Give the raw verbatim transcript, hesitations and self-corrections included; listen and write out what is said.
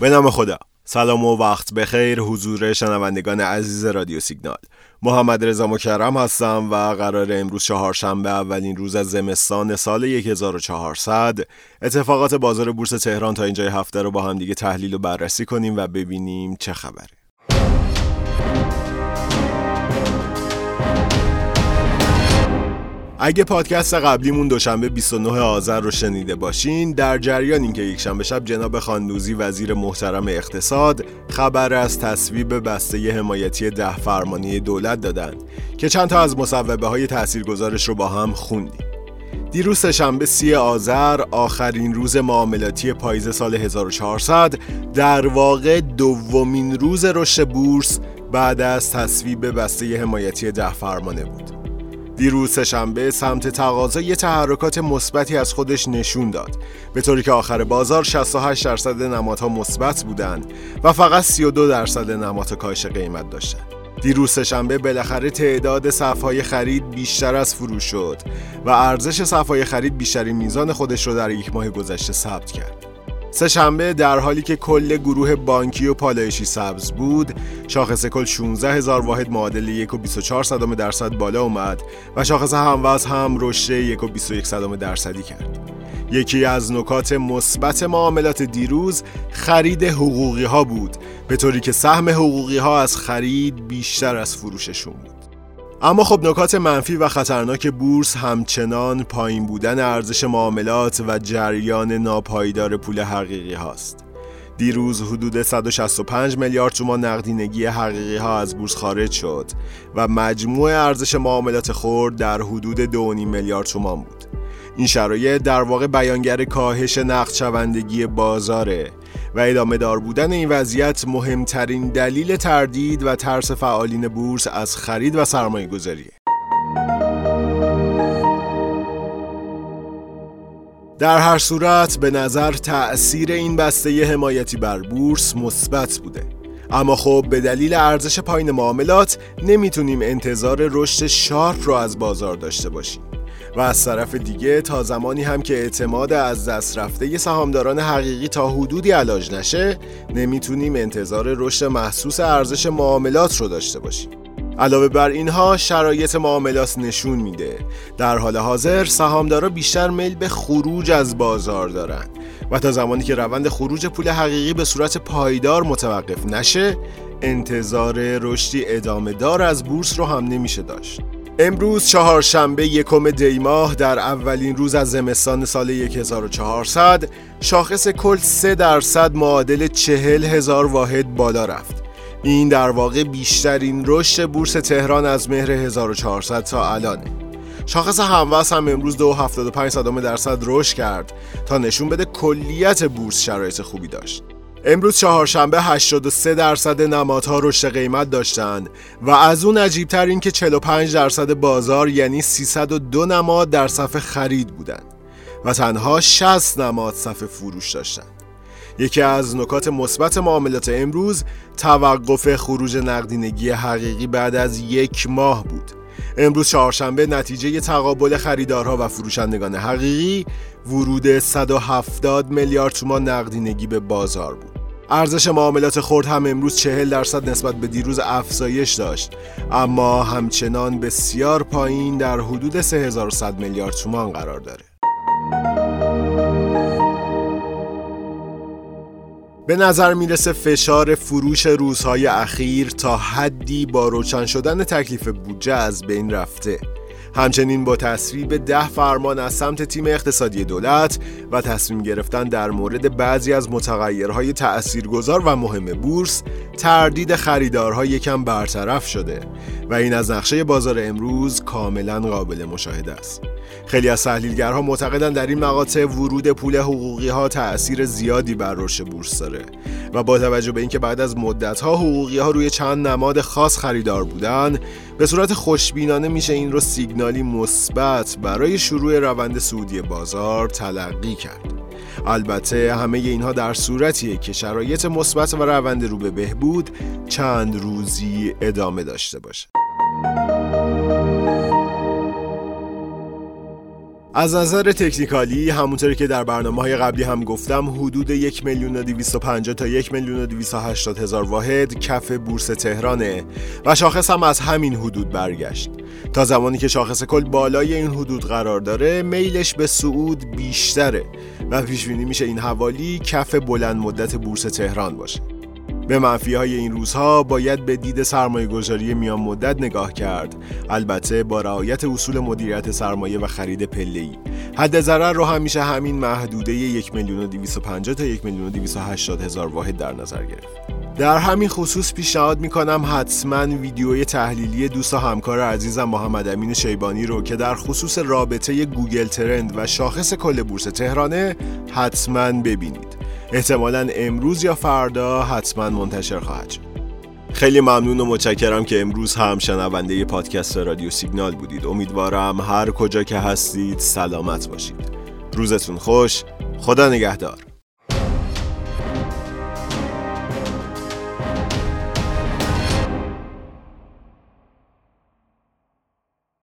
به نام خدا. سلام و وقت بخیر حضور شنوندگان عزیز رادیو سیگنال. محمد رضا مکرم هستم و قرار امروز چهارشنبه اولین روز از زمستان سال هزار و چهارصد اتفاقات بازار بورس تهران تا اینجای هفته رو با هم دیگه تحلیل و بررسی کنیم و ببینیم چه خبره. اگه پادکست قبلیمون دوشنبه بیست و نه آذر رو شنیده باشین، در جریان این که یک شنبه شب جناب خاندوزی وزیر محترم اقتصاد خبر از تصویب بسته حمایتی ده فرمانی دولت دادن که چند تا از مصوبه‌های تاثیرگذارش رو با هم خوندیم. دیروز سه‌شنبه سی آذر، آخرین روز معاملاتی پاییز سال هزار و چهارصد، در واقع دومین روز رشد بورس بعد از تصویب بسته حمایتی ده فرمانه بود. دیروز سه‌شنبه سمت تقاضا یه تحرکات مثبتی از خودش نشون داد، به طوری که آخر بازار شصت و هشت درصد نمادها مثبت بودند و فقط سی و دو درصد نمادها کاهش قیمت داشتن. دیروز سه‌شنبه بالاخره تعداد صف‌های خرید بیشتر از فروش شد و ارزش صف‌های خرید بیشترین میزان خودش رو در یک ماه گذشته ثبت کرد. سه‌شنبه در حالی که کل گروه بانکی و پالایشی سبز بود، شاخص کل شانزده هزار واحد معادل یک و بیست و چهار صدم درصد بالا اومد و شاخص هموزن هم رشد یک و بیست و یک صدم درصدی کرد. یکی از نکات مثبت معاملات دیروز خرید حقوقی ها بود، به طوری که سهم حقوقی ها از خرید بیشتر از فروششون بود. اما خب نکات منفی و خطرناک بورس همچنان پایین بودن ارزش معاملات و جریان ناپایدار پول حقیقی هاست. دیروز حدود صد و شصت و پنج میلیارد تومان نقدینگی حقیقی ها از بورس خارج شد و مجموع ارزش معاملات خرد در حدود دو و نیم میلیارد تومان بود. این شرایط در واقع بیانگر کاهش نقد شوندگی بازاره و ادامه دار بودن این وضعیت مهمترین دلیل تردید و ترس فعالین بورس از خرید و سرمایه گذاریه. در هر صورت به نظر تأثیر این بسته حمایتی بر بورس مثبت بوده، اما خب به دلیل ارزش پایین معاملات نمیتونیم انتظار رشد شارپ رو از بازار داشته باشیم و از طرف دیگه تا زمانی هم که اعتماد از دست رفته سهامداران حقیقی تا حدودی علاج نشه نمیتونیم انتظار رشد محسوس ارزش معاملات رو داشته باشیم. علاوه بر اینها شرایط معاملات نشون میده در حال حاضر سهامدارا بیشتر میل به خروج از بازار دارن و تا زمانی که روند خروج پول حقیقی به صورت پایدار متوقف نشه انتظار رشدی ادامه دار از بورس رو هم نمیشه داشت. امروز چهارشنبه یکم دی ماه در اولین روز از زمستان سال هزار و چهارصد شاخص کل سه درصد معادل چهل هزار واحد بالا رفت. این در واقع بیشترین رشد بورس تهران از مهر هزار و چهارصد تا الانه. شاخص هموزن هم امروز دو و هفتاد و پنج صدم درصد رشد کرد تا نشون بده کلیت بورس شرایط خوبی داشت. امروز چهارشنبه هشتاد و سه درصد نمادها رشد قیمت داشتند و از اون عجیب‌تر این که چهل و پنج درصد بازار یعنی سیصد و دو نماد در صف خرید بودند و تنها شصت نماد صف فروش داشتند. یکی از نکات مثبت معاملات امروز توقف خروج نقدینگی حقیقی بعد از یک ماه بود. امروز چهارشنبه نتیجه تقابل خریدارها و فروشندگان حقیقی ورود صد و هفتاد میلیارد تومان نقدینگی به بازار بود. ارزش معاملات خرد هم امروز چهل درصد نسبت به دیروز افزایش داشت، اما همچنان بسیار پایین در حدود سه هزار و صد میلیارد تومان قرار داره. به نظر میرسه فشار فروش روزهای اخیر تا حدی با روشن شدن تکلیف بودجه از بین رفته. همچنین با تصویب ده فرمان از سمت تیم اقتصادی دولت و تصمیم گرفتن در مورد بعضی از متغیرهای تأثیرگذار و مهم بورس، تردید خریدارها یکم برطرف شده و این از نقشه بازار امروز کاملا قابل مشاهده است. خیلی از تحلیلگرها معتقدند در این مقاطع ورود پول حقوقی ها تأثیر زیادی بر رشد بورس داره و با توجه به اینکه بعد از مدت ها حقوقی ها روی چند نماد خاص خریدار بودن، به صورت خوشبینانه میشه این رو سیگنالی مثبت برای شروع روند صعودی بازار تلقی کرد. البته همه اینها در صورتیه که شرایط مثبت و روند رو به بهبود چند روزی ادامه داشته باشه. از نظر تکنیکالی همونطوری که در برنامه‌های قبلی هم گفتم حدود یک میلیون و دویست و پنجاه تا یک میلیون و دویست و هشتاد هزار واحد کف بورس تهرانه و شاخص هم از همین حدود برگشت. تا زمانی که شاخص کل بالای این حدود قرار داره میلش به صعود بیشتره و پیش‌بینی میشه این حوالی کف بلند مدت بورس تهران باشه. به منفی‌های این روزها باید به دید سرمایه‌گذاری میان مدت نگاه کرد، البته با رعایت اصول مدیریت سرمایه و خرید پله‌ای. حد ضرر رو هم میشه همین محدوده یک میلیون و دویست و پنجاه تا یک میلیون و دویست و هشتاد هزار واحد در نظر گرفت. در همین خصوص پیشنهاد میکنم حتما ویدیوی تحلیلی دوست و همکار عزیزم محمد امین شیبانی رو که در خصوص رابطه گوگل ترند و شاخص کل بورس تهرانه حتما ببینید. احتمالاً امروز یا فردا حتما منتشر خواهد شد. خیلی ممنون و متشکرم که امروز هم شنونده پادکست رادیو سیگنال بودید. امیدوارم هر کجا که هستید سلامت باشید. روزتون خوش. خدا نگهدار.